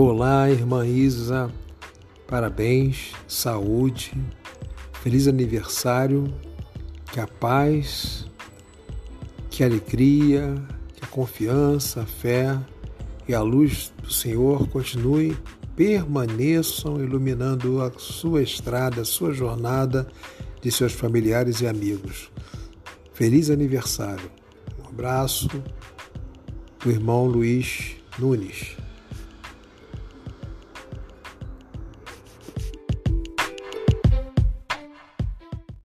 Olá, irmã Isa, parabéns, saúde, feliz aniversário, que a paz, que a alegria, que a confiança, a fé e a luz do Senhor continue, permaneçam iluminando a sua estrada, a sua jornada de seus familiares e amigos. Feliz aniversário. Um abraço do irmão Luiz Nunes.